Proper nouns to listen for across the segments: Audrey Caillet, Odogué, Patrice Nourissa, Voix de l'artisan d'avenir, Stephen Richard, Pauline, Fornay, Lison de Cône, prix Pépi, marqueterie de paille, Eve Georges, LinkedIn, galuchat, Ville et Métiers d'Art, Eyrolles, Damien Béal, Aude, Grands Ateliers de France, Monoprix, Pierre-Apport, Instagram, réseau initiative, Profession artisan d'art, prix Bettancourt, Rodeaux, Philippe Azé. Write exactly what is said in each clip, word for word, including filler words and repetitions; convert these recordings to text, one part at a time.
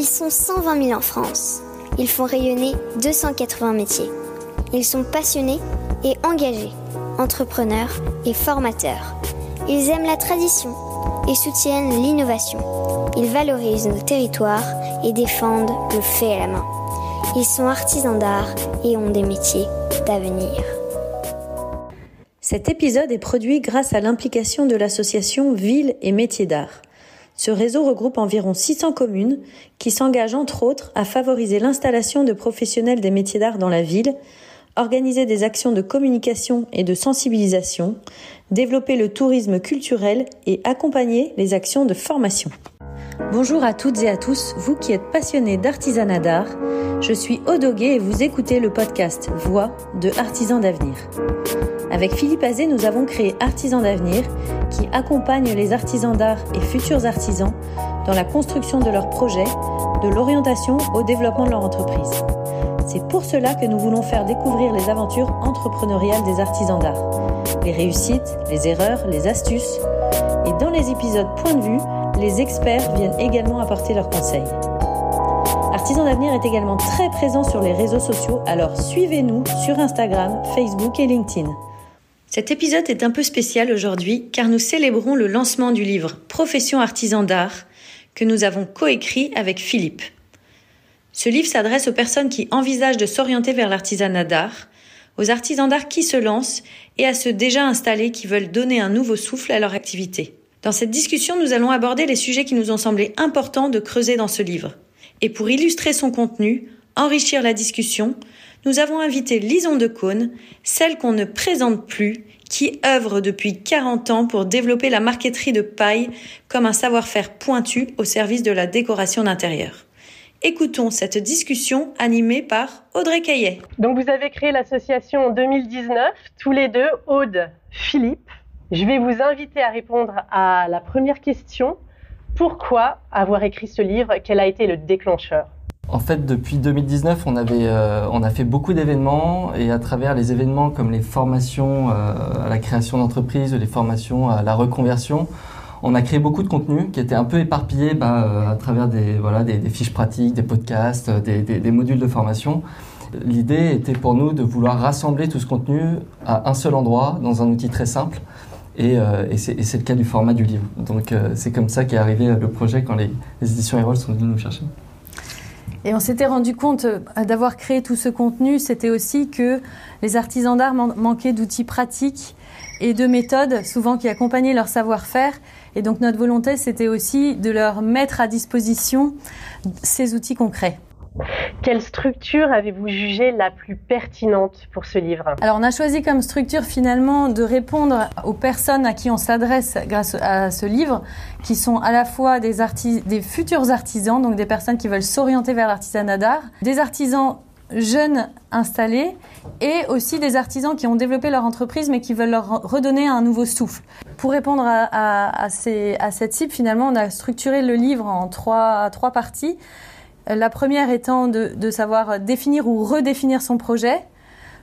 Ils sont cent vingt mille en France. Ils font rayonner deux cent quatre-vingts métiers. Ils sont passionnés et engagés, entrepreneurs et formateurs. Ils aiment la tradition et soutiennent l'innovation. Ils valorisent nos territoires et défendent le fait à la main. Ils sont artisans d'art et ont des métiers d'avenir. Cet épisode est produit grâce à l'implication de l'association Ville et Métiers d'Art. Ce réseau regroupe environ six cents communes qui s'engagent entre autres à favoriser l'installation de professionnels des métiers d'art dans la ville, organiser des actions de communication et de sensibilisation, développer le tourisme culturel et accompagner les actions de formation. Bonjour à toutes et à tous, vous qui êtes passionnés d'artisanat d'art. Je suis Odogué et vous écoutez le podcast Voix de l'artisan d'avenir. Avec Philippe Azé, nous avons créé Artisans d'avenir qui accompagne les artisans d'art et futurs artisans dans la construction de leurs projets, de l'orientation au développement de leur entreprise. C'est pour cela que nous voulons faire découvrir les aventures entrepreneuriales des artisans d'art, les réussites, les erreurs, les astuces. Et dans les épisodes Point de vue, les experts viennent également apporter leurs conseils. Artisans d'avenir est également très présent sur les réseaux sociaux, alors suivez-nous sur Instagram, Facebook et LinkedIn. Cet épisode est un peu spécial aujourd'hui car nous célébrons le lancement du livre « Profession artisan d'art » que nous avons coécrit avec Philippe. Ce livre s'adresse aux personnes qui envisagent de s'orienter vers l'artisanat d'art, aux artisans d'art qui se lancent et à ceux déjà installés qui veulent donner un nouveau souffle à leur activité. Dans cette discussion, nous allons aborder les sujets qui nous ont semblé importants de creuser dans ce livre. Et pour illustrer son contenu, enrichir la discussion, nous avons invité Lison de Cône, celle qu'on ne présente plus, qui œuvre depuis quarante ans pour développer la marqueterie de paille comme un savoir-faire pointu au service de la décoration d'intérieur. Écoutons cette discussion animée par Audrey Caillet. Donc vous avez créé l'association en deux mille dix-neuf, tous les deux, Aude, Philippe. Je vais vous inviter à répondre à la première question. Pourquoi avoir écrit ce livre? Quel a été le déclencheur? En fait, depuis deux mille dix-neuf, on, avait, euh, on a fait beaucoup d'événements et à travers les événements comme les formations euh, à la création d'entreprises, les formations à la reconversion, on a créé beaucoup de contenu qui était un peu éparpillé bah, euh, à travers des, voilà, des, des fiches pratiques, des podcasts, des, des, des modules de formation. L'idée était pour nous de vouloir rassembler tout ce contenu à un seul endroit dans un outil très simple. Et, euh, et, c'est, et c'est le cas du format du livre. Donc euh, c'est comme ça qu'est arrivé le projet quand les, les éditions Eyrolles sont venues nous chercher. Et on s'était rendu compte d'avoir créé tout ce contenu, c'était aussi que les artisans d'art man- manquaient d'outils pratiques et de méthodes, souvent qui accompagnaient leur savoir-faire. Et donc notre volonté, c'était aussi de leur mettre à disposition ces outils concrets. Quelle structure avez-vous jugée la plus pertinente pour ce livre? Alors on a choisi comme structure finalement de répondre aux personnes à qui on s'adresse grâce à ce livre, qui sont à la fois des, artis- des futurs artisans, donc des personnes qui veulent s'orienter vers l'artisanat d'art, des artisans jeunes installés et aussi des artisans qui ont développé leur entreprise mais qui veulent leur redonner un nouveau souffle. Pour répondre à, à, à, ces, à cette cible, finalement on a structuré le livre en trois, trois parties. La première étant de, de savoir définir ou redéfinir son projet,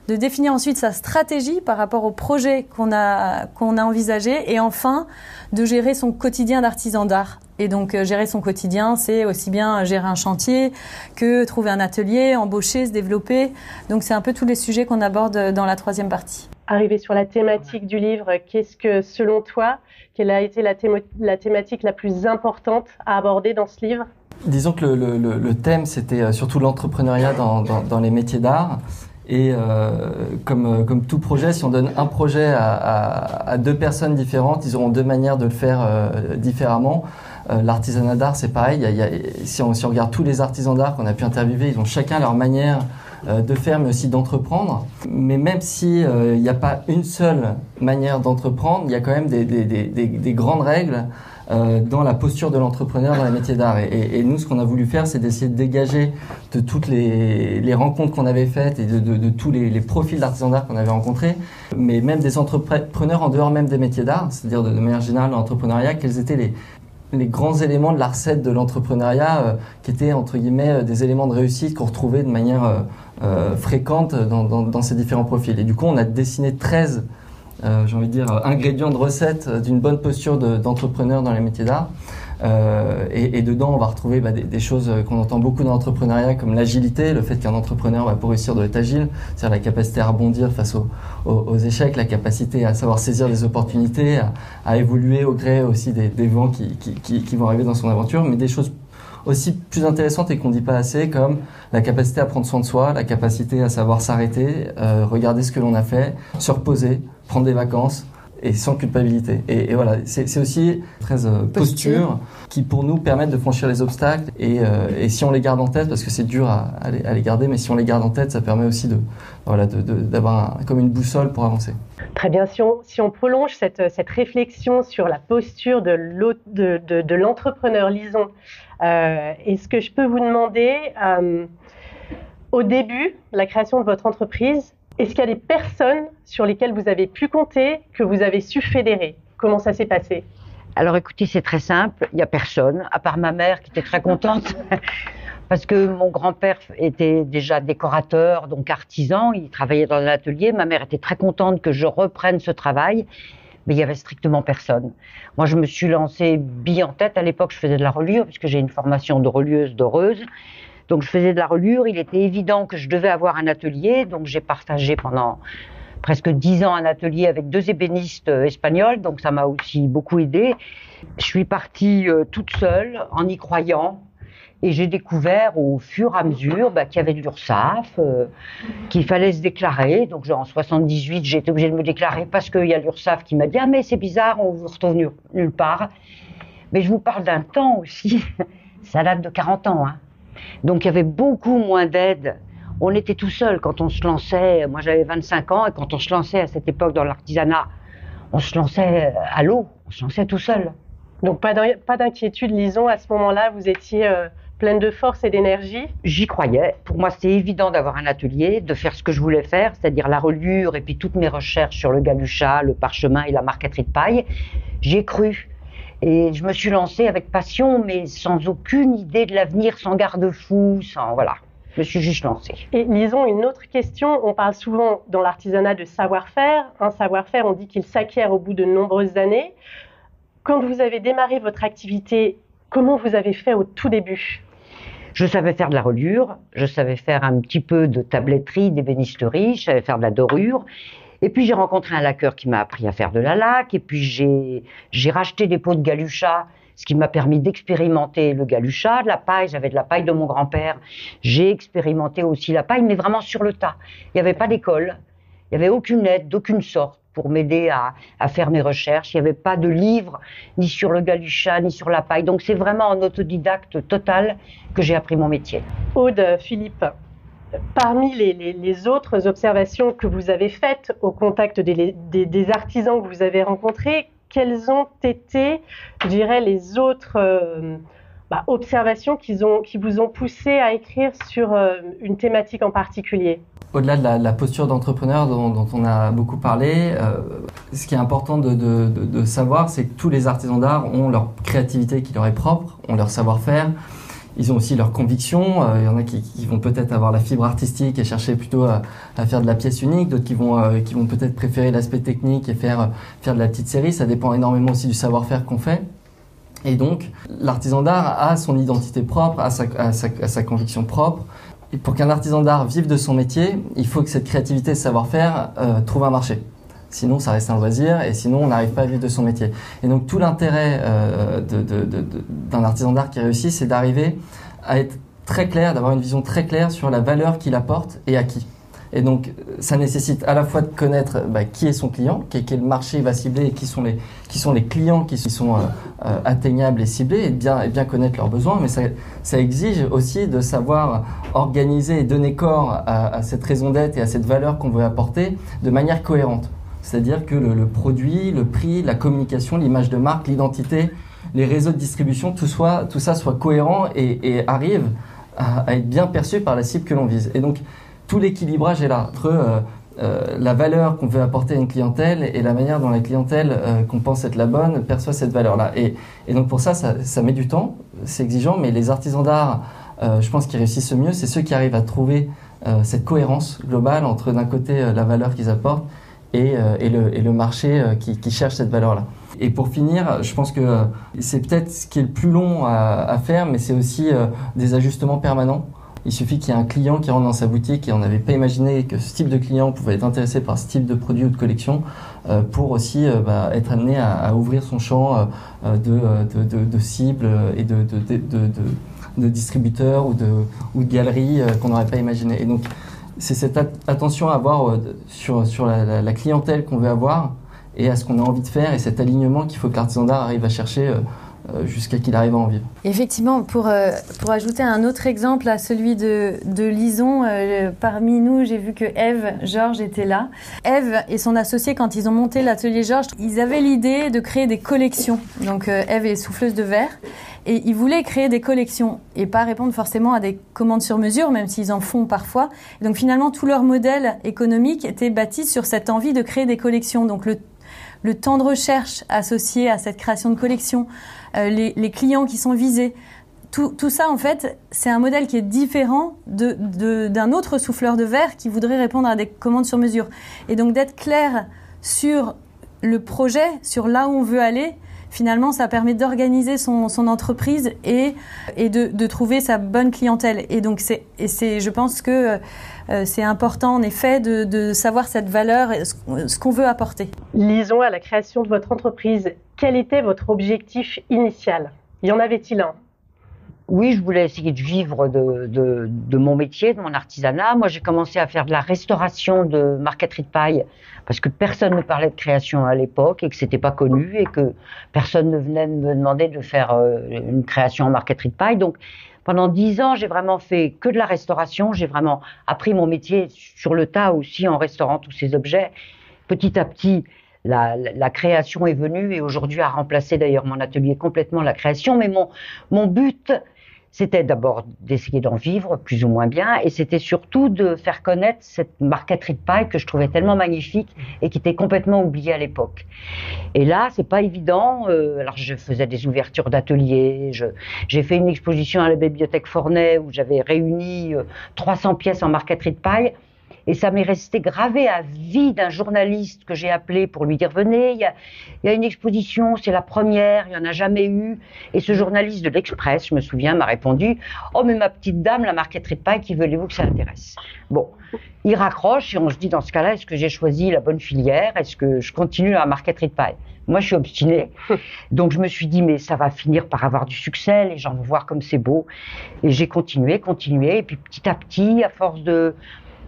de définir ensuite sa stratégie par rapport au projet qu'on a, qu'on a envisagé et enfin de gérer son quotidien d'artisan d'art. Et donc gérer son quotidien, c'est aussi bien gérer un chantier que trouver un atelier, embaucher, se développer. Donc c'est un peu tous les sujets qu'on aborde dans la troisième partie. Arrivé sur la thématique du livre, qu'est-ce que, selon toi, quelle a été la, thémo- la thématique la plus importante à aborder dans ce livre? Disons que le, le, le thème, c'était surtout l'entrepreneuriat dans, dans, dans les métiers d'art. Et euh, comme, comme tout projet, si on donne un projet à, à, à deux personnes différentes, ils auront deux manières de le faire euh, différemment. Euh, l'artisanat d'art, c'est pareil. Il y a, il y a, si, on, si on regarde tous les artisans d'art qu'on a pu interviewer, ils ont chacun leur manière euh, de faire, mais aussi d'entreprendre. Mais même si euh, il n'y a pas une seule manière d'entreprendre, il y a quand même des, des, des, des, des grandes règles Euh, dans la posture de l'entrepreneur dans les métiers d'art. Et, et, et nous, ce qu'on a voulu faire, c'est d'essayer de dégager de toutes les, les rencontres qu'on avait faites et de, de, de tous les, les profils d'artisans d'art qu'on avait rencontrés, mais même des entrepreneurs en dehors même des métiers d'art, c'est-à-dire de, de manière générale dans l'entrepreneuriat, quels étaient les, les grands éléments de la recette de l'entrepreneuriat euh, qui étaient, entre guillemets, euh, des éléments de réussite qu'on retrouvait de manière euh, euh, fréquente dans, dans, dans ces différents profils. Et du coup, on a dessiné treize Euh, j'ai envie de dire, euh, ingrédients de recette euh, d'une bonne posture de, d'entrepreneur dans les métiers d'art. Euh, et, et dedans, on va retrouver bah, des, des choses qu'on entend beaucoup dans l'entrepreneuriat, comme l'agilité, le fait qu'un entrepreneur, bah, pour réussir, doit être agile, c'est-à-dire la capacité à rebondir face aux, aux, aux échecs, la capacité à savoir saisir les opportunités, à, à évoluer au gré aussi des, des vents qui, qui, qui, qui vont arriver dans son aventure, mais des choses aussi plus intéressantes et qu'on ne dit pas assez, comme la capacité à prendre soin de soi, la capacité à savoir s'arrêter, euh, regarder ce que l'on a fait, se reposer, prendre des vacances, et sans culpabilité. Et, et voilà, c'est, c'est aussi très euh, posture qui, pour nous, permettent de franchir les obstacles. Et, euh, et si on les garde en tête, parce que c'est dur à, à, les, à les garder, mais si on les garde en tête, ça permet aussi de, voilà, de, de, d'avoir un, comme une boussole pour avancer. Très bien. Si on, si on prolonge cette, cette réflexion sur la posture de, de, de, de l'entrepreneur Lison, euh, est-ce que je peux vous demander, euh, au début, la création de votre entreprise, est-ce qu'il y a des personnes sur lesquelles vous avez pu compter, que vous avez su fédérer? Comment ça s'est passé? Alors écoutez, c'est très simple, il n'y a personne, à part ma mère qui était très contente, parce que mon grand-père était déjà décorateur, donc artisan, il travaillait dans un atelier, ma mère était très contente que je reprenne ce travail, mais il n'y avait strictement personne. Moi, je me suis lancée bille en tête, à l'époque je faisais de la reliure, puisque j'ai une formation de relieuse doreuse. Donc je faisais de la reliure, il était évident que je devais avoir un atelier, donc j'ai partagé pendant presque dix ans un atelier avec deux ébénistes espagnols, donc ça m'a aussi beaucoup aidée. Je suis partie toute seule en y croyant et j'ai découvert au fur et à mesure bah, qu'il y avait de l'URSSAF, euh, qu'il fallait se déclarer. Donc en soixante-dix-huit, j'ai été obligée de me déclarer parce qu'il y a l'URSSAF qui m'a dit « Ah mais c'est bizarre, on vous retrouve nul, nulle part ». Mais je vous parle d'un temps aussi, ça date de quarante ans, hein. Donc il y avait beaucoup moins d'aide, on était tout seul quand on se lançait, moi j'avais vingt-cinq ans et quand on se lançait à cette époque dans l'artisanat, on se lançait à l'eau, on se lançait tout seul. Donc pas d'inquiétude Lison, à ce moment-là vous étiez euh, pleine de force et d'énergie? J'y croyais, pour moi c'était évident d'avoir un atelier, de faire ce que je voulais faire, c'est-à-dire la reliure et puis toutes mes recherches sur le galuchat, le parchemin et la marqueterie de paille, j'y ai cru. Et je me suis lancée avec passion, mais sans aucune idée de l'avenir, sans garde-fou, sans... voilà. Je me suis juste lancée. Et Lison, une autre question. On parle souvent dans l'artisanat de savoir-faire. Un savoir-faire, on dit qu'il s'acquiert au bout de nombreuses années. Quand vous avez démarré votre activité, comment vous avez fait au tout début? Je savais faire de la reliure, je savais faire un petit peu de tabletterie, d'ébénisterie, je savais faire de la dorure. Et puis j'ai rencontré un laqueur qui m'a appris à faire de la laque, et puis j'ai, j'ai racheté des pots de galuchat, ce qui m'a permis d'expérimenter le galuchat, de la paille, j'avais de la paille de mon grand-père, j'ai expérimenté aussi la paille, mais vraiment sur le tas. Il n'y avait pas d'école, il n'y avait aucune aide d'aucune sorte pour m'aider à, à faire mes recherches, il n'y avait pas de livre, ni sur le galuchat, ni sur la paille, donc c'est vraiment en autodidacte total que j'ai appris mon métier. Aude, Philippe, parmi les, les, les autres observations que vous avez faites au contact des, des, des artisans que vous avez rencontrés, quelles ont été, je dirais, les autres euh, bah, observations qu'ils ont, qui vous ont poussé à écrire sur euh, une thématique en particulier? Au-delà de la, la posture d'entrepreneur dont, dont on a beaucoup parlé, euh, ce qui est important de, de, de, de savoir, c'est que tous les artisans d'art ont leur créativité qui leur est propre, ont leur savoir-faire. Ils ont aussi leurs convictions. Il y en a qui, qui vont peut-être avoir la fibre artistique et chercher plutôt à, à faire de la pièce unique. D'autres qui vont, euh, qui vont peut-être préférer l'aspect technique et faire, faire de la petite série. Ça dépend énormément aussi du savoir-faire qu'on fait. Et donc, l'artisan d'art a son identité propre, a sa, a sa, a sa conviction propre. Et pour qu'un artisan d'art vive de son métier, il faut que cette créativité, ce savoir-faire, euh, trouve un marché. Sinon, ça reste un loisir et sinon, on n'arrive pas à vivre de son métier. Et donc, tout l'intérêt euh, de, de, de, d'un artisan d'art qui réussit, c'est d'arriver à être très clair, d'avoir une vision très claire sur la valeur qu'il apporte et à qui. Et donc, ça nécessite à la fois de connaître bah, qui est son client, quel marché il va cibler et qui sont les, qui sont les clients qui sont euh, euh, atteignables et ciblés et bien, et bien connaître leurs besoins. Mais ça, ça exige aussi de savoir organiser et donner corps à, à cette raison d'être et à cette valeur qu'on veut apporter de manière cohérente. C'est-à-dire que le, le produit, le prix, la communication, l'image de marque, l'identité, les réseaux de distribution, tout, soit, tout ça soit cohérent et, et arrive à, à être bien perçu par la cible que l'on vise. Et donc, tout l'équilibrage est là entre euh, euh, la valeur qu'on veut apporter à une clientèle et la manière dont la clientèle euh, qu'on pense être la bonne perçoit cette valeur-là. Et, et donc, pour ça, ça, ça met du temps, c'est exigeant, mais les artisans d'art, euh, je pense qu'ils réussissent mieux, c'est ceux qui arrivent à trouver euh, cette cohérence globale entre d'un côté euh, la valeur qu'ils apportent et, euh, et, le, et le marché euh, qui, qui cherche cette valeur-là. Et pour finir, je pense que c'est peut-être ce qui est le plus long à, à faire, mais c'est aussi euh, des ajustements permanents. Il suffit qu'il y ait un client qui rentre dans sa boutique et on n'avait pas imaginé que ce type de client pouvait être intéressé par ce type de produit ou de collection euh, pour aussi euh, bah, être amené à, à ouvrir son champ euh, de, de, de, de cibles et de, de, de, de, de, de distributeurs ou de, ou de galeries euh, qu'on n'aurait pas imaginé. Et donc, c'est cette at- attention à avoir euh, sur, sur la, la, la clientèle qu'on veut avoir et à ce qu'on a envie de faire et cet alignement qu'il faut que l'artisan d'art arrive à chercher euh, jusqu'à qu'il arrive à en vivre. Effectivement, pour, euh, pour ajouter un autre exemple à celui de, de Lison, euh, parmi nous, j'ai vu que Eve Georges était là. Eve et son associé, quand ils ont monté l'atelier Georges, ils avaient l'idée de créer des collections. Donc euh, Eve est souffleuse de verre et ils voulaient créer des collections et pas répondre forcément à des commandes sur mesure, même s'ils en font parfois. Et donc finalement, tout leur modèle économique était bâti sur cette envie de créer des collections. Donc le le temps de recherche associé à cette création de collection, euh, les, les clients qui sont visés, tout, tout ça, en fait, c'est un modèle qui est différent de, de, d'un autre souffleur de verre qui voudrait répondre à des commandes sur mesure. Et donc, d'être clair sur le projet, sur là où on veut aller, finalement, ça permet d'organiser son, son entreprise et, et de, de trouver sa bonne clientèle. Et donc, c'est, et c'est, je pense que euh, c'est important, en effet, de, de savoir cette valeur et ce, ce qu'on veut apporter. Lison, à la création de votre entreprise, quel était votre objectif initial? Y en avait-il un? Oui, je voulais essayer de vivre de, de, de mon métier, de mon artisanat. Moi, j'ai commencé à faire de la restauration de marqueterie de paille parce que personne ne parlait de création à l'époque et que c'était pas connu et que personne ne venait me demander de faire une création en marqueterie de paille. Donc, pendant dix ans, j'ai vraiment fait que de la restauration. J'ai vraiment appris mon métier sur le tas aussi en restaurant tous ces objets. Petit à petit, La, la, la création est venue et aujourd'hui a remplacé d'ailleurs mon atelier complètement la création. Mais mon, mon but, c'était d'abord d'essayer d'en vivre plus ou moins bien et c'était surtout de faire connaître cette marqueterie de paille que je trouvais tellement magnifique et qui était complètement oubliée à l'époque. Et là, c'est pas évident. Euh, alors, je faisais des ouvertures d'ateliers. Je, j'ai fait une exposition à la bibliothèque Fornay où j'avais réuni trois cents pièces en marqueterie de paille. Et ça m'est resté gravé à vie d'un journaliste que j'ai appelé pour lui dire « Venez, il y a, y a une exposition, c'est la première, il n'y en a jamais eu. » Et ce journaliste de l'Express, je me souviens, m'a répondu « Oh, mais ma petite dame, la marqueterie de paille, qui voulez-vous que ça intéresse ?» Bon, il raccroche et on se dit dans ce cas-là « Est-ce que j'ai choisi la bonne filière? Est-ce que je continue la marqueterie de paille ?» Moi, je suis obstinée, donc je me suis dit « Mais ça va finir par avoir du succès, les gens vont voir comme c'est beau. » Et j'ai continué, continué, et puis petit à petit, à force de...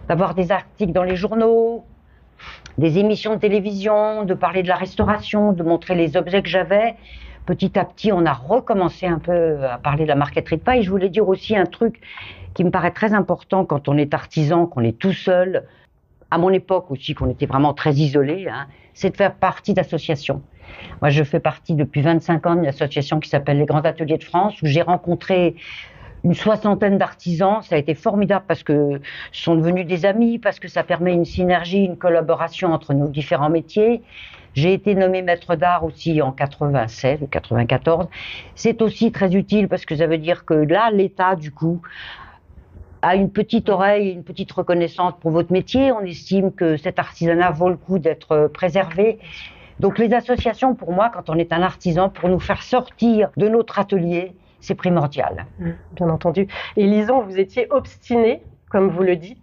d'avoir des articles dans les journaux, des émissions de télévision, de parler de la restauration, de montrer les objets que j'avais. Petit à petit, on a recommencé un peu à parler de la marqueterie de paille. Je voulais dire aussi un truc qui me paraît très important quand on est artisan, qu'on est tout seul, à mon époque aussi, qu'on était vraiment très isolé, hein, c'est de faire partie d'associations. Moi, je fais partie depuis vingt-cinq ans d'une association qui s'appelle les Grands Ateliers de France, où j'ai rencontré une soixantaine d'artisans. Ça a été formidable parce que sont devenus des amis, parce que ça permet une synergie, une collaboration entre nos différents métiers. J'ai été nommée maître d'art aussi en quatre-vingt-seize ou quatre-vingt-quatorze. C'est aussi très utile parce que ça veut dire que là, l'État, du coup, a une petite oreille, une petite reconnaissance pour votre métier. On estime que cet artisanat vaut le coup d'être préservé. Donc les associations, pour moi, quand on est un artisan, pour nous faire sortir de notre atelier, c'est primordial. Bien entendu. Et Lison, vous étiez obstinée, comme vous le dites.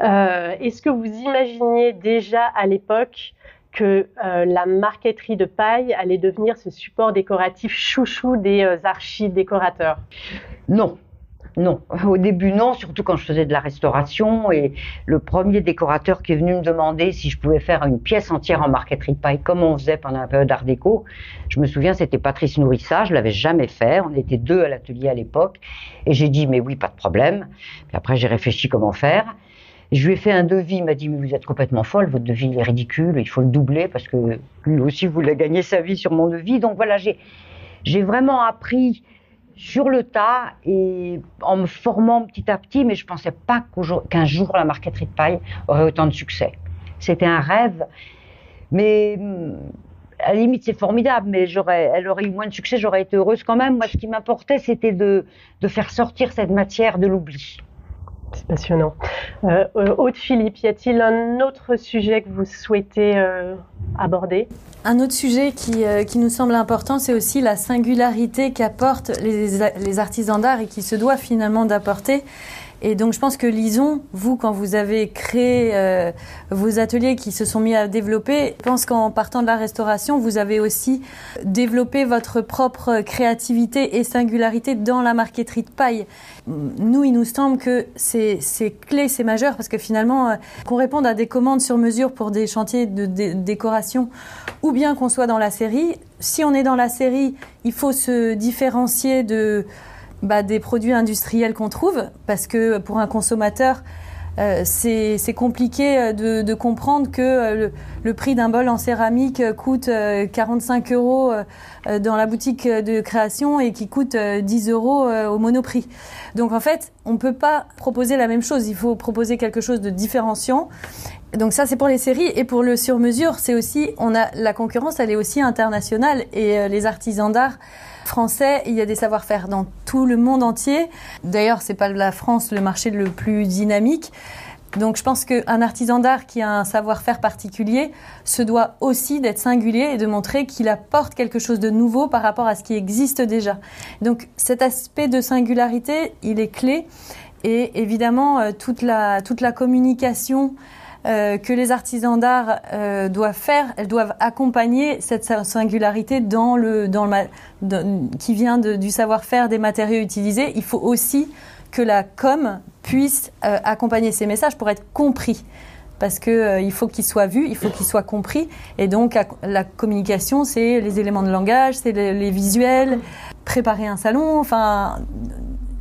Euh, est-ce que vous imaginiez déjà à l'époque que euh, la marqueterie de paille allait devenir ce support décoratif chouchou des euh, archidécorateurs? Non. Non, au début non, surtout quand je faisais de la restauration et le premier décorateur qui est venu me demander si je pouvais faire une pièce entière en marqueterie de paille comme on faisait pendant la période Art déco, je me souviens c'était Patrice Nourissa, je l'avais jamais fait, on était deux à l'atelier à l'époque et j'ai dit mais oui pas de problème, puis après j'ai réfléchi comment faire. Je lui ai fait un devis, il m'a dit « Mais vous êtes complètement folle, votre devis il est ridicule, il faut le doubler parce que lui aussi voulait gagner sa vie sur mon devis ». Donc voilà, j'ai, j'ai vraiment appris sur le tas et en me formant petit à petit, mais je ne pensais pas qu'un jour la marqueterie de paille aurait autant de succès. C'était un rêve, mais à la limite c'est formidable, mais j'aurais, elle aurait eu moins de succès, j'aurais été heureuse quand même. Moi ce qui m'importait c'était de, de faire sortir cette matière de l'oubli. C'est passionnant. Euh, Aude Philippe, y a-t-il un autre sujet que vous souhaitez euh, aborder? Un autre sujet qui, euh, qui nous semble important, c'est aussi la singularité qu'apportent les, les artisans d'art et qui se doit finalement d'apporter. Et donc, je pense que Lison, vous, quand vous avez créé euh, vos ateliers qui se sont mis à développer, je pense qu'en partant de la restauration, vous avez aussi développé votre propre créativité et singularité dans la marqueterie de paille. Nous, il nous semble que c'est clé, c'est majeur, parce que finalement, euh, qu'on réponde à des commandes sur mesure pour des chantiers de dé décoration, ou bien qu'on soit dans la série. Si on est dans la série, il faut se différencier de... Bah, des produits industriels qu'on trouve, parce que pour un consommateur, euh, c'est compliqué de, de comprendre que euh, le, le prix d'un bol en céramique coûte euh, quarante-cinq euros euh, dans la boutique de création et qui coûte euh, dix euros euh, au Monoprix. Donc en fait, on ne peut pas proposer la même chose, il faut proposer quelque chose de différenciant. Donc ça, c'est pour les séries. Et pour le sur-mesure, c'est aussi, on a, la concurrence, elle est aussi internationale, et euh, les artisans d'art français, il y a des savoir-faire dans tout le monde entier. D'ailleurs, c'est pas la France le marché le plus dynamique. Donc, je pense qu'un artisan d'art qui a un savoir-faire particulier se doit aussi d'être singulier et de montrer qu'il apporte quelque chose de nouveau par rapport à ce qui existe déjà. Donc, cet aspect de singularité, il est clé. Et évidemment, toute la, toute la communication Euh, que les artisans d'art euh, doivent faire, elles doivent accompagner cette singularité dans le, dans le, dans, qui vient de, du savoir-faire des matériaux utilisés. Il faut aussi que la com puisse euh, accompagner ces messages pour être compris, parce qu'il euh, faut qu'ils soient vus, il faut qu'ils soient compris. Et donc la communication, c'est les éléments de langage, c'est les, les visuels, préparer un salon, enfin...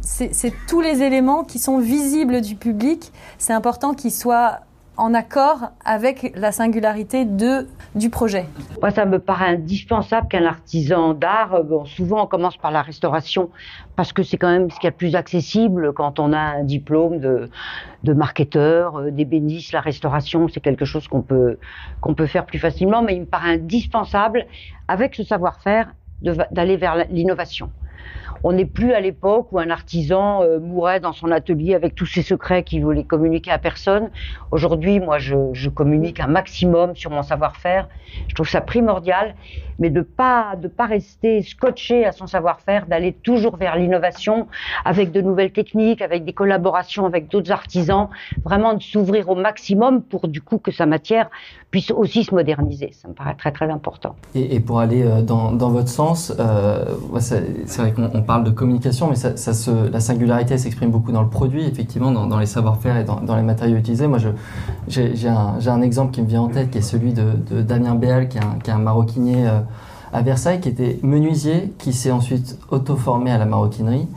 C'est tous les éléments qui sont visibles du public. C'est important qu'ils soient... en accord avec la singularité de, du projet. Moi, ça me paraît indispensable qu'un artisan d'art, bon, souvent on commence par la restauration, parce que c'est quand même ce qu'il y a de plus accessible quand on a un diplôme de, de marketeur, d'ébéniste. La restauration, c'est quelque chose qu'on peut, qu'on peut faire plus facilement, mais il me paraît indispensable, avec ce savoir-faire, d'aller vers l'innovation. On n'est plus à l'époque où un artisan euh, mourait dans son atelier avec tous ses secrets qu'il voulait communiquer à personne. Aujourd'hui, moi, je, je communique un maximum sur mon savoir-faire. Je trouve ça primordial, mais de pas de pas rester scotché à son savoir-faire, d'aller toujours vers l'innovation avec de nouvelles techniques, avec des collaborations avec d'autres artisans, vraiment de s'ouvrir au maximum pour du coup que sa matière puisse aussi se moderniser. Ça me paraît très très important. Et, et pour aller euh, dans, dans votre sens, euh, c'est vrai qu'on parle de communication, mais ça, ça se, la singularité s'exprime beaucoup dans le produit, effectivement, dans, dans les savoir-faire et dans, dans les matériaux utilisés. Moi, j'ai un, un exemple qui me vient en tête, qui est celui de, de Damien Béal, qui est un, qui est un maroquinier euh, à Versailles, qui était menuisier, qui s'est ensuite auto-formé à la maroquinerie.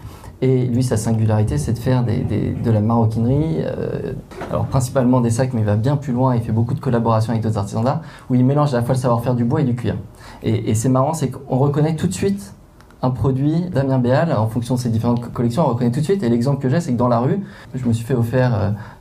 Et lui, sa singularité, c'est de faire des, des, de la maroquinerie, euh, alors principalement des sacs, mais il va bien plus loin, il fait beaucoup de collaborations avec d'autres artisans d'art, où il mélange à la fois le savoir-faire du bois et du cuir. Et, et c'est marrant, c'est qu'on reconnaît tout de suite un produit Damien Béal en fonction de ses différentes collections, on reconnaît tout de suite. Et l'exemple que j'ai, c'est que dans la rue, je me suis fait offert,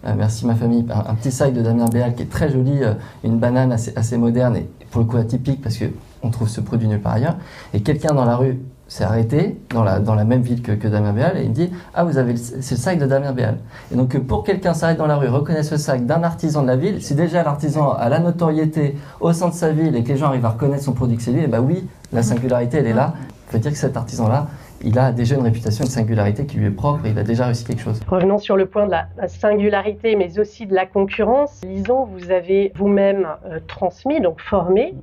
euh, merci ma famille, un, un petit sac de Damien Béal qui est très joli, euh, une banane assez, assez moderne et pour le coup atypique parce qu'on trouve ce produit nulle part ailleurs. Et quelqu'un dans la rue s'est arrêté, dans la, dans la même ville que, que Damien Béal, et il me dit « Ah, vous avez c'est le sac de Damien Béal ». Et donc pour quelqu'un s'arrête dans la rue, reconnaître ce sac d'un artisan de la ville, si déjà l'artisan a la notoriété au sein de sa ville et que les gens arrivent à reconnaître son produit que c'est lui, et bah oui, la singularité elle est là. Ça veut dire que cet artisan-là, il a déjà une réputation de singularité qui lui est propre et il a déjà réussi quelque chose. Revenons sur le point de la singularité, mais aussi de la concurrence. Lison, vous avez vous-même euh, transmis, donc formé,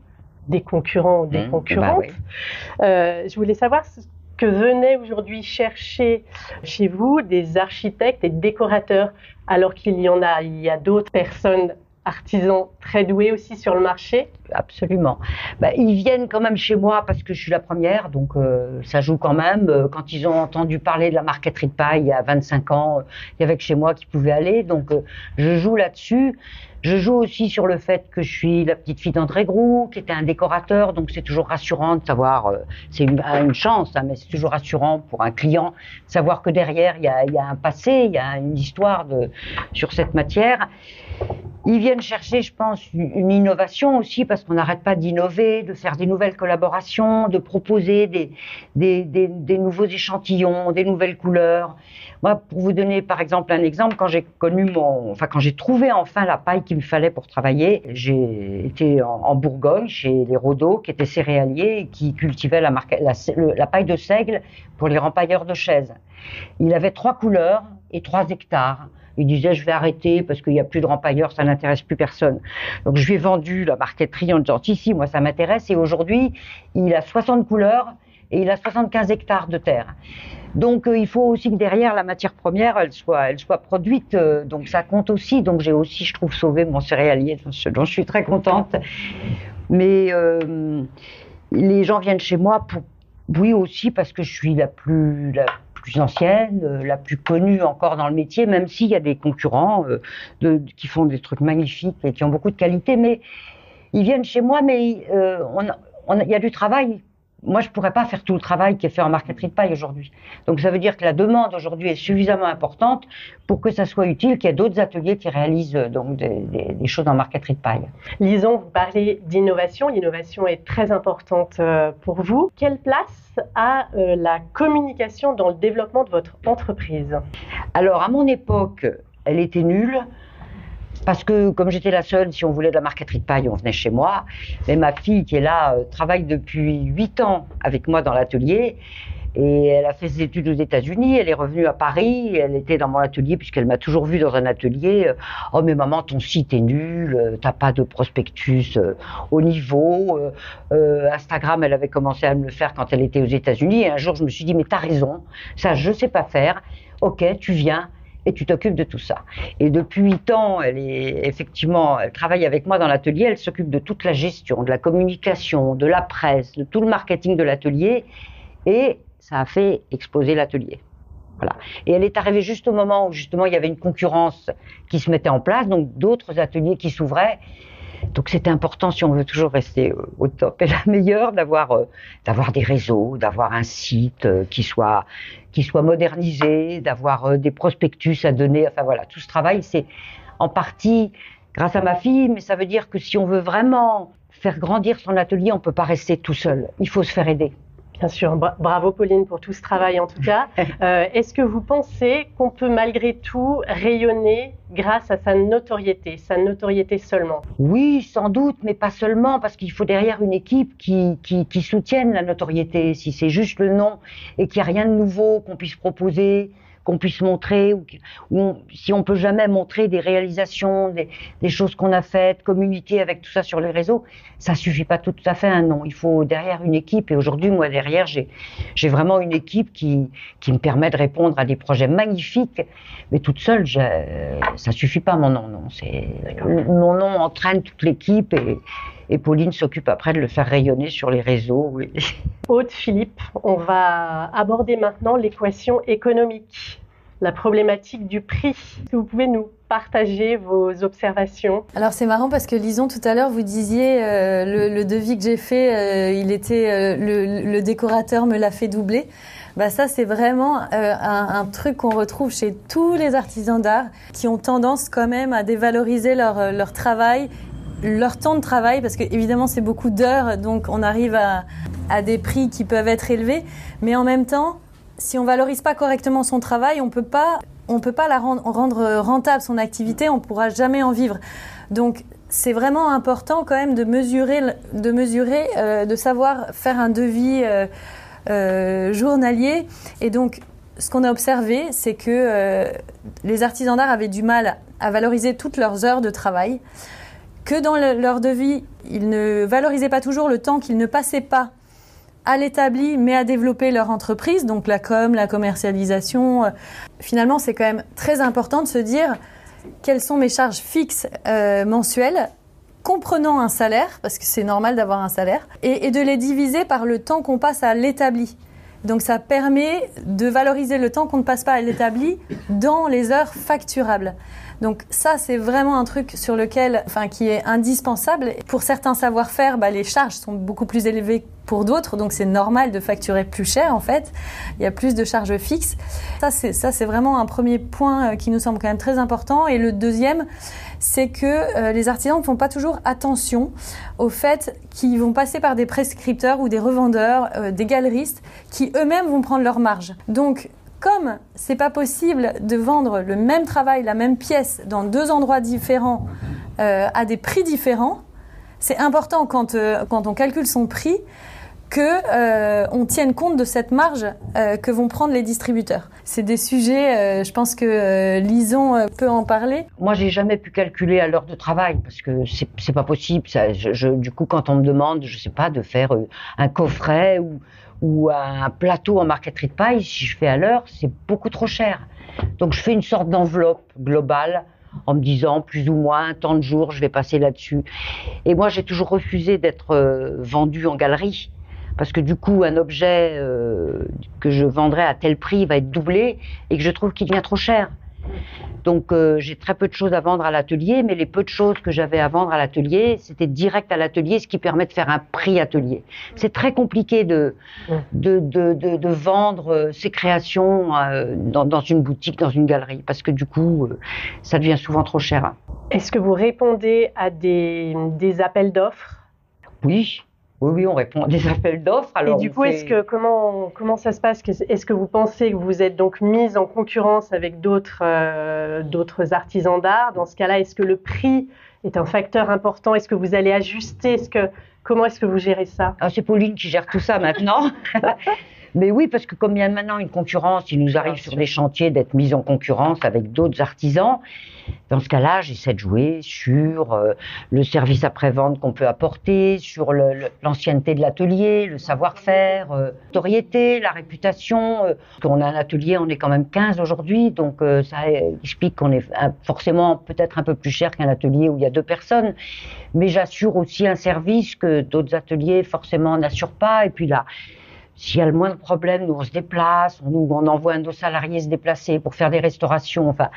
des concurrents ou des mmh, concurrentes. Bah oui. euh, je voulais savoir ce que venaient aujourd'hui chercher chez vous des architectes et décorateurs, alors qu'il y en a, il y a d'autres personnes artisans très doués aussi sur le marché. Absolument. Bah, ils viennent quand même chez moi parce que je suis la première, donc euh, ça joue quand même. Quand ils ont entendu parler de la marqueterie de paille il y a vingt-cinq ans, il y avait que chez moi qu'ils pouvaient aller, donc euh, je joue là-dessus. Je joue aussi sur le fait que je suis la petite fille d'André Groux, qui était un décorateur, donc c'est toujours rassurant de savoir, euh, c'est une, une chance, hein, mais c'est toujours rassurant pour un client, savoir que derrière, il y a, y a un passé, il y a une histoire de, sur cette matière. Ils viennent chercher, je pense, une innovation aussi, parce qu'on n'arrête pas d'innover, de faire des nouvelles collaborations, de proposer des, des, des, des nouveaux échantillons, des nouvelles couleurs. Moi, pour vous donner par exemple un exemple, quand j'ai connu mon, enfin quand j'ai trouvé enfin la paille qu'il me fallait pour travailler, j'ai été en, en Bourgogne chez les Rodeaux, qui étaient céréaliers et qui cultivaient la, marque, la, le, la paille de seigle pour les rempailleurs de chaises. Il avait trois couleurs et trois hectares. Il disait, je vais arrêter parce qu'il n'y a plus de rempailleurs, ça n'intéresse plus personne. Donc je lui ai vendu la marqueterie en disant, si, si, moi ça m'intéresse. Et aujourd'hui, il a soixante couleurs et il a soixante-quinze hectares de terre. Donc euh, il faut aussi que derrière, la matière première, elle soit, elle soit produite. Euh, donc ça compte aussi. Donc j'ai aussi, je trouve, sauvé mon céréalier, dont je suis très contente. Mais euh, les gens viennent chez moi, pour, oui aussi, parce que je suis la plus... La, plus ancienne, la plus connue encore dans le métier, même s'il y a des concurrents euh, de, qui font des trucs magnifiques et qui ont beaucoup de qualité, mais ils viennent chez moi, mais euh, on, on, il y a du travail. Moi, je ne pourrais pas faire tout le travail qui est fait en marqueterie de paille aujourd'hui. Donc, ça veut dire que la demande aujourd'hui est suffisamment importante pour que ça soit utile, qu'il y ait d'autres ateliers qui réalisent euh, donc des, des, des choses en marqueterie de paille. Lison, vous parlez d'innovation. L'innovation est très importante euh, pour vous. Quelle place a euh, la communication dans le développement de votre entreprise? Alors, à mon époque, elle était nulle. Parce que comme j'étais la seule, si on voulait de la marqueterie de paille, on venait chez moi. Mais ma fille qui est là euh, travaille depuis huit ans avec moi dans l'atelier. Et elle a fait ses études aux États-Unis, elle est revenue à Paris, elle était dans mon atelier puisqu'elle m'a toujours vue dans un atelier. « Oh mais maman, ton site est nul, t'as pas de prospectus euh, au niveau. Euh, » euh, Instagram, elle avait commencé à me le faire quand elle était aux États-Unis. Et un jour, je me suis dit « Mais t'as raison, ça je sais pas faire. Ok, tu viens. » Et tu t'occupes de tout ça. Et depuis huit ans, elle est effectivement, elle travaille avec moi dans l'atelier, elle s'occupe de toute la gestion, de la communication, de la presse, de tout le marketing de l'atelier. Et ça a fait exploser l'atelier. Voilà. Et elle est arrivée juste au moment où justement il y avait une concurrence qui se mettait en place, donc d'autres ateliers qui s'ouvraient. Donc c'est important, si on veut toujours rester au top et la meilleure, d'avoir euh, d'avoir des réseaux, d'avoir un site euh, qui soit qui soit modernisé, d'avoir euh, des prospectus à donner. Enfin voilà, tout ce travail, c'est en partie grâce à ma fille, mais ça veut dire que si on veut vraiment faire grandir son atelier, on peut pas rester tout seul. Il faut se faire aider. Bien sûr, bravo Pauline pour tout ce travail en tout cas. Euh, est-ce que vous pensez qu'on peut malgré tout rayonner grâce à sa notoriété, sa notoriété seulement? Oui, sans doute, mais pas seulement, parce qu'il faut derrière une équipe qui, qui, qui soutienne la notoriété. Si c'est juste le nom et qu'il n'y a rien de nouveau qu'on puisse proposer, qu'on puisse montrer, ou, ou si on ne peut jamais montrer des réalisations, des, des choses qu'on a faites, communiquer avec tout ça sur les réseaux, ça ne suffit pas tout, tout à fait un nom. Il faut derrière une équipe, et aujourd'hui, moi derrière, j'ai, j'ai vraiment une équipe qui, qui me permet de répondre à des projets magnifiques, mais toute seule, je, ça ne suffit pas mon nom. Non, c'est, mon nom entraîne toute l'équipe, et, et Pauline s'occupe après de le faire rayonner sur les réseaux. Oui. Aude, Philippe, on va aborder maintenant l'équation économique. La problématique du prix. Est-ce que vous pouvez nous partager vos observations? Alors c'est marrant parce que Lison, tout à l'heure vous disiez euh, le, le devis que j'ai fait, euh, il était euh, le, le décorateur me l'a fait doubler. Bah ça c'est vraiment euh, un, un truc qu'on retrouve chez tous les artisans d'art qui ont tendance quand même à dévaloriser leur, leur travail, leur temps de travail, parce que évidemment c'est beaucoup d'heures, donc on arrive à, à des prix qui peuvent être élevés, mais en même temps, si on ne valorise pas correctement son travail, on ne peut pas, on peut pas la rendre, rendre rentable son activité, on ne pourra jamais en vivre. Donc c'est vraiment important quand même de mesurer, de, mesurer, euh, de savoir faire un devis euh, euh, journalier. Et donc ce qu'on a observé, c'est que euh, les artisans d'art avaient du mal à valoriser toutes leurs heures de travail, que dans le, leur devis, ils ne valorisaient pas toujours le temps qu'ils ne passaient pas à l'établi, mais à développer leur entreprise, donc la com, la commercialisation. Finalement, c'est quand même très important de se dire quelles sont mes charges fixes euh, mensuelles, comprenant un salaire, parce que c'est normal d'avoir un salaire, et, et de les diviser par le temps qu'on passe à l'établi. Donc ça permet de valoriser le temps qu'on ne passe pas à l'établi dans les heures facturables. Donc ça, c'est vraiment un truc sur lequel, enfin, qui est indispensable. Pour certains savoir-faire, bah, les charges sont beaucoup plus élevées pour d'autres, donc c'est normal de facturer plus cher en fait. Il y a plus de charges fixes. Ça, c'est, ça, c'est vraiment un premier point qui nous semble quand même très important. Et le deuxième, c'est que euh, les artisans ne font pas toujours attention au fait qu'ils vont passer par des prescripteurs ou des revendeurs, euh, des galeristes, qui eux-mêmes vont prendre leur marge. Donc, comme c'est pas possible de vendre le même travail, la même pièce dans deux endroits différents euh, à des prix différents, c'est important quand, euh, quand on calcule son prix que euh, on tienne compte de cette marge euh, que vont prendre les distributeurs. C'est des sujets, euh, je pense que euh, Lison euh, peut en parler. Moi, j'ai jamais pu calculer à l'heure de travail parce que c'est, c'est pas possible. Ça, je, je, du coup, quand on me demande, je sais pas, de faire euh, un coffret ou ou un plateau en marqueterie de paille, si je fais à l'heure, c'est beaucoup trop cher. Donc je fais une sorte d'enveloppe globale en me disant plus ou moins tant de jours, je vais passer là-dessus. Et moi, j'ai toujours refusé d'être euh, vendue en galerie parce que du coup, un objet euh, que je vendrais à tel prix va être doublé et que je trouve qu'il devient trop cher. Donc euh, j'ai très peu de choses à vendre à l'atelier, mais les peu de choses que j'avais à vendre à l'atelier, c'était direct à l'atelier, ce qui permet de faire un prix atelier. C'est très compliqué de, de, de, de, de vendre ses créations euh, dans, dans une boutique, dans une galerie, parce que du coup, euh, ça devient souvent trop cher. Est-ce que vous répondez à des, des appels d'offres ? Oui. Oui, oui, on répond à des appels d'offres. Alors et du coup, fait... est-ce que, comment, comment ça se passe ? Est-ce que vous pensez que vous êtes donc mise en concurrence avec d'autres, euh, d'autres artisans d'art ? Dans ce cas-là, est-ce que le prix est un facteur important ? Est-ce que vous allez ajuster ? Est-ce que, comment est-ce que vous gérez ça ? ah, C'est Pauline qui gère tout ça maintenant. Mais oui, parce que comme il y a maintenant une concurrence, il nous arrive sur des chantiers d'être mise en concurrence avec d'autres artisans. Dans ce cas-là, j'essaie de jouer sur euh, le service après-vente qu'on peut apporter, sur le, le, l'ancienneté de l'atelier, le savoir-faire, euh, l'autorité, la réputation. Euh. Quand on a un atelier, on est quand même quinze aujourd'hui, donc euh, ça explique qu'on est un, forcément peut-être un peu plus cher qu'un atelier où il y a deux personnes. Mais j'assure aussi un service que d'autres ateliers forcément n'assurent pas. Et puis là, s'il y a le moins de problèmes, nous on se déplace, nous on envoie un de nos salariés se déplacer pour faire des restaurations. Enfin,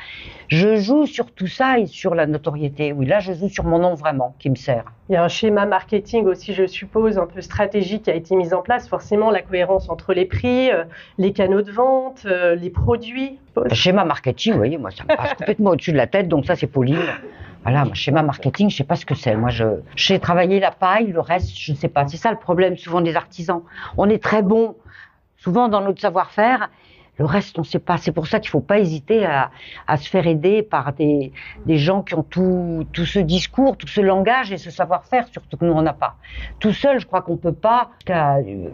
je joue sur tout ça et sur la notoriété. Oui, là je joue sur mon nom vraiment qui me sert. Il y a un schéma marketing aussi, je suppose, un peu stratégique qui a été mis en place. Forcément, la cohérence entre les prix, euh, les canaux de vente, euh, les produits. Le schéma marketing, vous voyez, moi ça me passe complètement au-dessus de la tête, donc ça c'est Pauline. Voilà, moi, schéma marketing, je sais pas ce que c'est. Moi, je, j'ai travaillé la paille, le reste, je sais pas. C'est ça le problème, souvent, des artisans. On est très bons, souvent, dans notre savoir-faire. Le reste, on sait pas. C'est pour ça qu'il faut pas hésiter à, à se faire aider par des, des gens qui ont tout, tout ce discours, tout ce langage et ce savoir-faire, surtout que nous, on n'a pas. Tout seul, je crois qu'on peut pas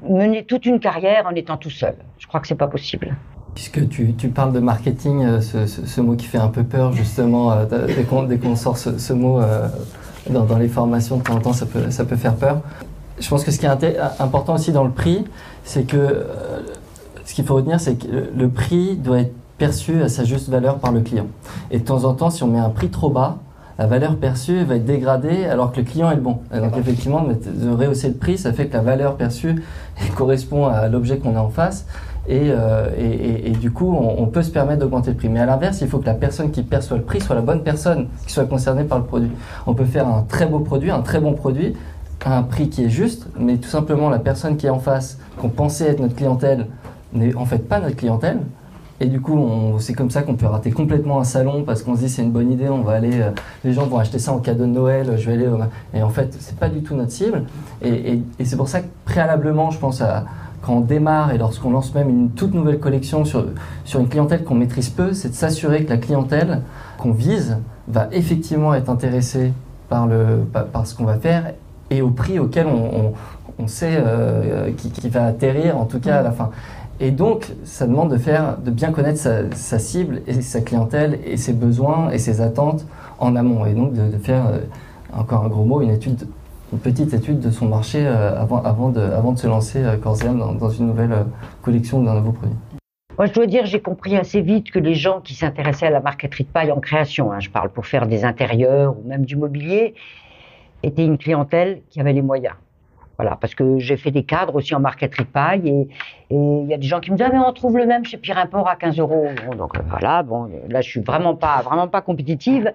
mener toute une carrière en étant tout seul. Je crois que c'est pas possible. Puisque tu, tu parles de marketing, ce, ce, ce mot qui fait un peu peur, justement, euh, dès, qu'on, dès qu'on sort ce, ce mot euh, dans, dans les formations, de temps en temps, ça peut, ça peut faire peur. Je pense que ce qui est inté- important aussi dans le prix, c'est que euh, ce qu'il faut retenir, c'est que le prix doit être perçu à sa juste valeur par le client. Et de temps en temps, si on met un prix trop bas, la valeur perçue va être dégradée alors que le client est le bon. Et donc effectivement, de rehausser le prix, ça fait que la valeur perçue correspond à l'objet qu'on a en face. Et, euh, et, et, et du coup, on, on peut se permettre d'augmenter le prix. Mais à l'inverse, il faut que la personne qui perçoit le prix soit la bonne personne, qui soit concernée par le produit. On peut faire un très beau produit, un très bon produit, à un prix qui est juste, mais tout simplement la personne qui est en face, qu'on pensait être notre clientèle, n'est en fait pas notre clientèle. Et du coup, on, c'est comme ça qu'on peut rater complètement un salon parce qu'on se dit c'est une bonne idée, on va aller, euh, les gens vont acheter ça en cadeau de Noël, je vais aller, euh, et en fait, c'est pas du tout notre cible. Et, et, et c'est pour ça que préalablement, je pense à quand on démarre et lorsqu'on lance même une toute nouvelle collection sur, sur une clientèle qu'on maîtrise peu, c'est de s'assurer que la clientèle qu'on vise va effectivement être intéressée par, le, par, par ce qu'on va faire et au prix auquel on, on, on sait euh, qui, qui va atterrir, en tout cas à la fin. Et donc, ça demande de, faire, de bien connaître sa, sa cible et sa clientèle et ses besoins et ses attentes en amont. Et donc de, de faire, encore un gros mot, une étude... une petite étude de son marché avant, avant, de, avant de se lancer corps et âme dans, dans une nouvelle collection d'un nouveau produit. Moi, je dois dire, j'ai compris assez vite que les gens qui s'intéressaient à la marqueterie de paille en création, hein, je parle pour faire des intérieurs ou même du mobilier, étaient une clientèle qui avait les moyens. Voilà, parce que j'ai fait des cadres aussi en marqueterie paille et il y a des gens qui me disent « Ah mais on trouve le même chez Pierre-Apport à quinze euros ». Bon, donc voilà, bon, là je suis vraiment pas, vraiment pas compétitive,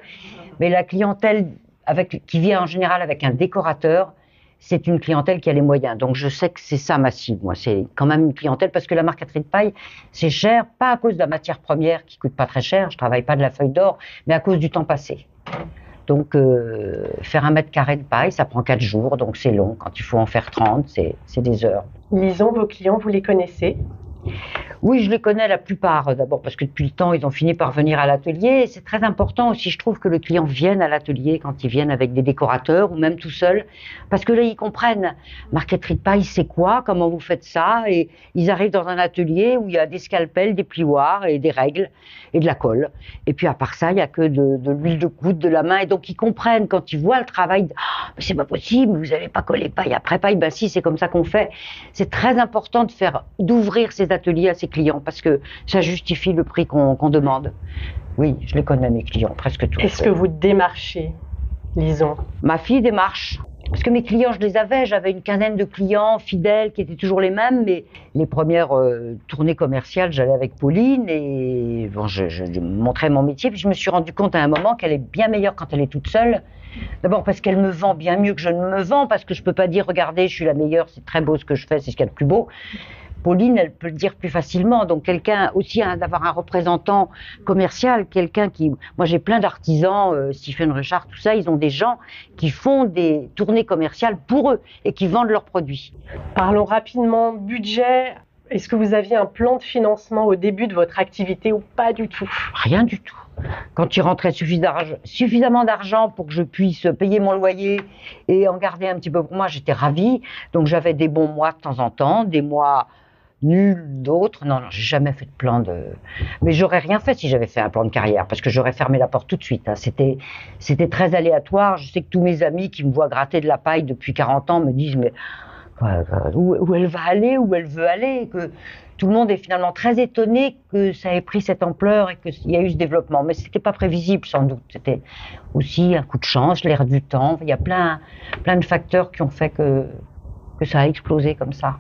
mais la clientèle avec, qui vient en général avec un décorateur, c'est une clientèle qui a les moyens. Donc je sais que c'est ça ma cible, moi, c'est quand même une clientèle, parce que la marqueterie de paille, c'est cher, pas à cause de la matière première qui coûte pas très cher, je travaille pas de la feuille d'or, mais à cause du temps passé. Donc, euh, faire un mètre carré de paille, ça prend quatre jours, donc c'est long. Quand il faut en faire trente, c'est, c'est des heures. Lison, vos clients, vous les connaissez ? Oui, je les connais la plupart. D'abord parce que depuis le temps, ils ont fini par venir à l'atelier. C'est très important aussi, je trouve, que le client vienne à l'atelier quand ils viennent avec des décorateurs ou même tout seul. Parce que là, ils comprennent. Marqueterie de paille, c'est quoi ? Comment vous faites ça ? Et ils arrivent dans un atelier où il y a des scalpels, des plioirs et des règles et de la colle. Et puis, à part ça, il n'y a que de, de l'huile de coude, de la main. Et donc, ils comprennent quand ils voient le travail. Oh, c'est pas possible, vous n'avez pas collé paille après paille. Ben si, c'est comme ça qu'on fait. C'est très important de faire, d'ouvrir ces ateliers à ces clients, parce que ça justifie le prix qu'on, qu'on demande. Oui, je les connais, mes clients, presque tous. Est-ce que vous démarchez, Lison ? Ma fille démarche. Parce que mes clients, je les avais, j'avais une quinzaine de clients fidèles qui étaient toujours les mêmes, mais les premières euh, tournées commerciales, j'allais avec Pauline et bon, je, je, je montrais mon métier, puis je me suis rendu compte à un moment qu'elle est bien meilleure quand elle est toute seule. D'abord parce qu'elle me vend bien mieux que je ne me vends, parce que je ne peux pas dire « Regardez, je suis la meilleure, c'est très beau ce que je fais, c'est ce qu'il y a de plus beau ». Pauline, elle peut le dire plus facilement, donc quelqu'un aussi, hein, d'avoir un représentant commercial, quelqu'un qui... Moi j'ai plein d'artisans, euh, Stephen Richard, tout ça, ils ont des gens qui font des tournées commerciales pour eux et qui vendent leurs produits. Parlons rapidement budget. Est-ce que vous aviez un plan de financement au début de votre activité ou pas du tout ? Rien du tout. Quand il rentrait suffisamment d'argent pour que je puisse payer mon loyer et en garder un petit peu pour moi, j'étais ravie. Donc j'avais des bons mois de temps en temps, des mois... Nul d'autre, non, non, j'ai jamais fait de plan de... Mais j'aurais rien fait si j'avais fait un plan de carrière, parce que j'aurais fermé la porte tout de suite, hein. C'était, c'était très aléatoire, je sais que tous mes amis qui me voient gratter de la paille depuis quarante ans me disent, mais où, où elle va aller, où elle veut aller, et que tout le monde est finalement très étonné que ça ait pris cette ampleur et qu'il y a eu ce développement. Mais c'était pas prévisible, sans doute, c'était aussi un coup de chance, l'air du temps, il y a plein, plein de facteurs qui ont fait que, que ça a explosé comme ça.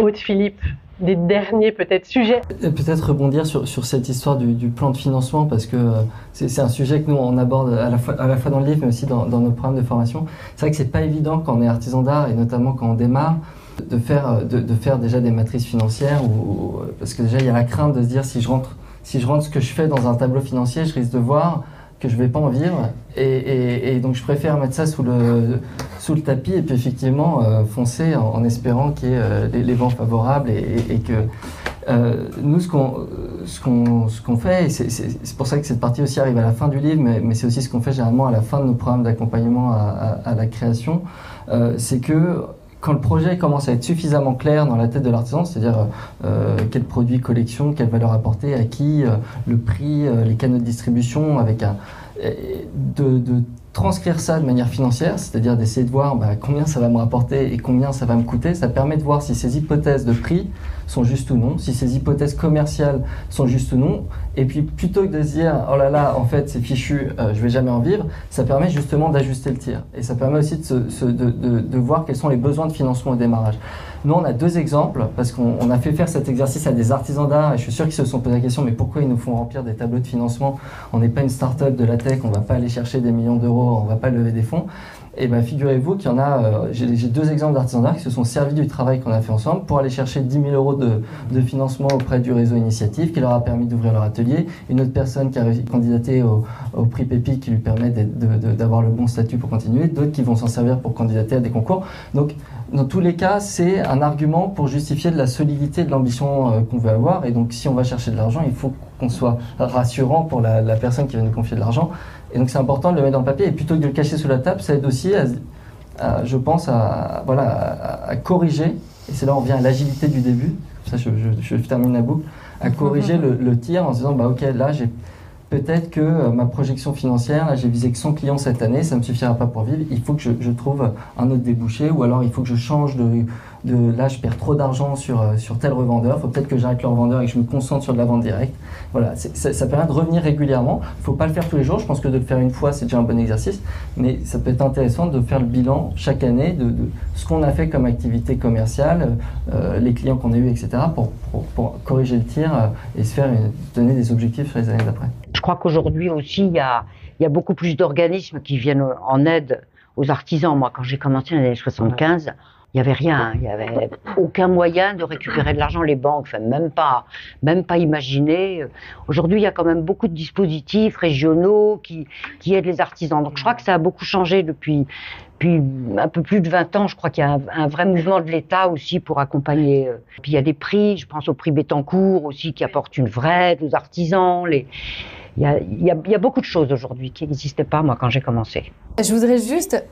Aude, Philippe, des derniers peut-être sujets. Peut-être rebondir sur, sur cette histoire du, du plan de financement, parce que euh, c'est, c'est un sujet que nous on aborde à la fois, à la fois dans le livre mais aussi dans, dans nos programmes de formation. C'est vrai que c'est pas évident quand on est artisan d'art et notamment quand on démarre de faire, de, de faire déjà des matrices financières ou, ou, parce que déjà il y a la crainte de se dire si je rentre, si je rentre ce que je fais dans un tableau financier, je risque de voir que je vais pas en vivre et, et, et donc je préfère mettre ça sous le, sous le tapis et puis effectivement euh, foncer en, en espérant qu'il y ait euh, les, les vents favorables et, et, et que euh, nous ce qu'on, ce qu'on, ce qu'on fait, et c'est, c'est, c'est pour ça que cette partie aussi arrive à la fin du livre, mais, mais c'est aussi ce qu'on fait généralement à la fin de nos programmes d'accompagnement à, à, à la création, euh, c'est que quand le projet commence à être suffisamment clair dans la tête de l'artisan, c'est-à-dire euh, quel produit, collection, quelle valeur apporter, à qui, euh, le prix, euh, les canaux de distribution, avec un, de, de transcrire ça de manière financière, c'est-à-dire d'essayer de voir bah, combien ça va me rapporter et combien ça va me coûter, ça permet de voir si ces hypothèses de prix sont justes ou non, si ces hypothèses commerciales sont justes ou non, et puis plutôt que de se dire oh là là en fait c'est fichu, euh, je vais jamais en vivre, ça permet justement d'ajuster le tir et ça permet aussi de, se, se, de, de, de voir quels sont les besoins de financement au démarrage. Nous on a deux exemples parce qu'on on a fait faire cet exercice à des artisans d'art et je suis sûr qu'ils se sont posé la question mais pourquoi ils nous font remplir des tableaux de financement, on n'est pas une start-up de la tech, on va pas aller chercher des millions d'euros, on va pas lever des fonds. Et bien, figurez-vous qu'il y en a, euh, j'ai, j'ai deux exemples d'artisans d'art qui se sont servis du travail qu'on a fait ensemble pour aller chercher dix mille euros de, de financement auprès du réseau initiative qui leur a permis d'ouvrir leur atelier. Une autre personne qui a candidaté au, au prix Pépi qui lui permet de, de, de, d'avoir le bon statut pour continuer, d'autres qui vont s'en servir pour candidater à des concours. Donc, dans tous les cas, c'est un argument pour justifier de la solidité de l'ambition euh, qu'on veut avoir. Et donc, si on va chercher de l'argent, il faut qu'on soit rassurant pour la, la personne qui va nous confier de l'argent. Et donc c'est important de le mettre dans le papier et plutôt que de le cacher sous la table, ça aide aussi, à, à, je pense, à, voilà, à, à corriger, et c'est là où on revient à l'agilité du début, ça je, je, je termine la boucle, à corriger le, le tir en se disant, bah ok, là j'ai peut-être que euh, ma projection financière, là j'ai visé que cent clients cette année, ça ne me suffira pas pour vivre, il faut que je, je trouve un autre débouché ou alors il faut que je change de, de là je perds trop d'argent sur, sur tel revendeur, il faut peut-être que j'arrête le revendeur et que je me concentre sur de la vente directe. Voilà, ça, ça permet de revenir régulièrement. Il ne faut pas le faire tous les jours, je pense que de le faire une fois c'est déjà un bon exercice, mais ça peut être intéressant de faire le bilan chaque année de, de ce qu'on a fait comme activité commerciale, euh, les clients qu'on a eus, et cetera pour, pour, pour corriger le tir et se faire une, donner des objectifs sur les années d'après. Je crois qu'aujourd'hui aussi il y a, y a beaucoup plus d'organismes qui viennent en aide aux artisans. Moi, quand j'ai commencé dans les années soixante-quinze, il n'y avait rien, il n'y avait aucun moyen de récupérer de l'argent, les banques, enfin, même pas, même pas imaginé. Aujourd'hui, il y a quand même beaucoup de dispositifs régionaux qui, qui aident les artisans. Donc, je crois que ça a beaucoup changé depuis, depuis un peu plus de vingt ans. Je crois qu'il y a un, un vrai mouvement de l'État aussi pour accompagner. Puis, il y a des prix, je pense au prix Bettancourt aussi, qui apporte une vraie aide aux artisans. Les, Il y, a, il, y a, il y a beaucoup de choses aujourd'hui qui n'existaient pas, moi, quand j'ai commencé. Je voudrais juste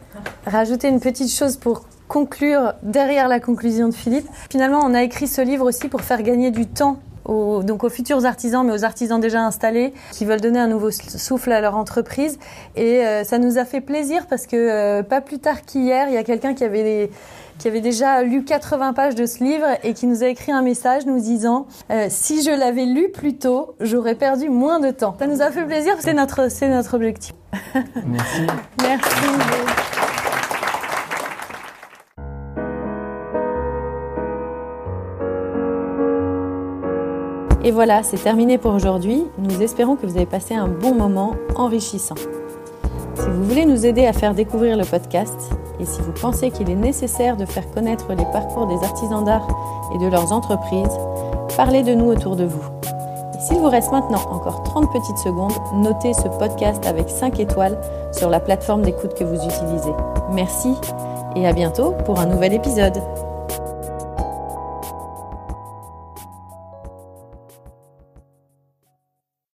rajouter une petite chose pour conclure derrière la conclusion de Philippe. Finalement, on a écrit ce livre aussi pour faire gagner du temps aux, donc aux futurs artisans, mais aux artisans déjà installés qui veulent donner un nouveau souffle à leur entreprise. Et euh, ça nous a fait plaisir parce que euh, pas plus tard qu'hier, il y a quelqu'un qui avait des... qui avait déjà lu quatre-vingts pages de ce livre et qui nous a écrit un message nous disant euh, « Si je l'avais lu plus tôt, j'aurais perdu moins de temps ». Ça nous a fait plaisir, c'est notre, c'est notre objectif. Merci. Merci. Et voilà, c'est terminé pour aujourd'hui. Nous espérons que vous avez passé un bon moment enrichissant. Si vous voulez nous aider à faire découvrir le podcast, et si vous pensez qu'il est nécessaire de faire connaître les parcours des artisans d'art et de leurs entreprises, parlez de nous autour de vous. Et s'il vous reste maintenant encore trente petites secondes, notez ce podcast avec cinq étoiles sur la plateforme d'écoute que vous utilisez. Merci et à bientôt pour un nouvel épisode.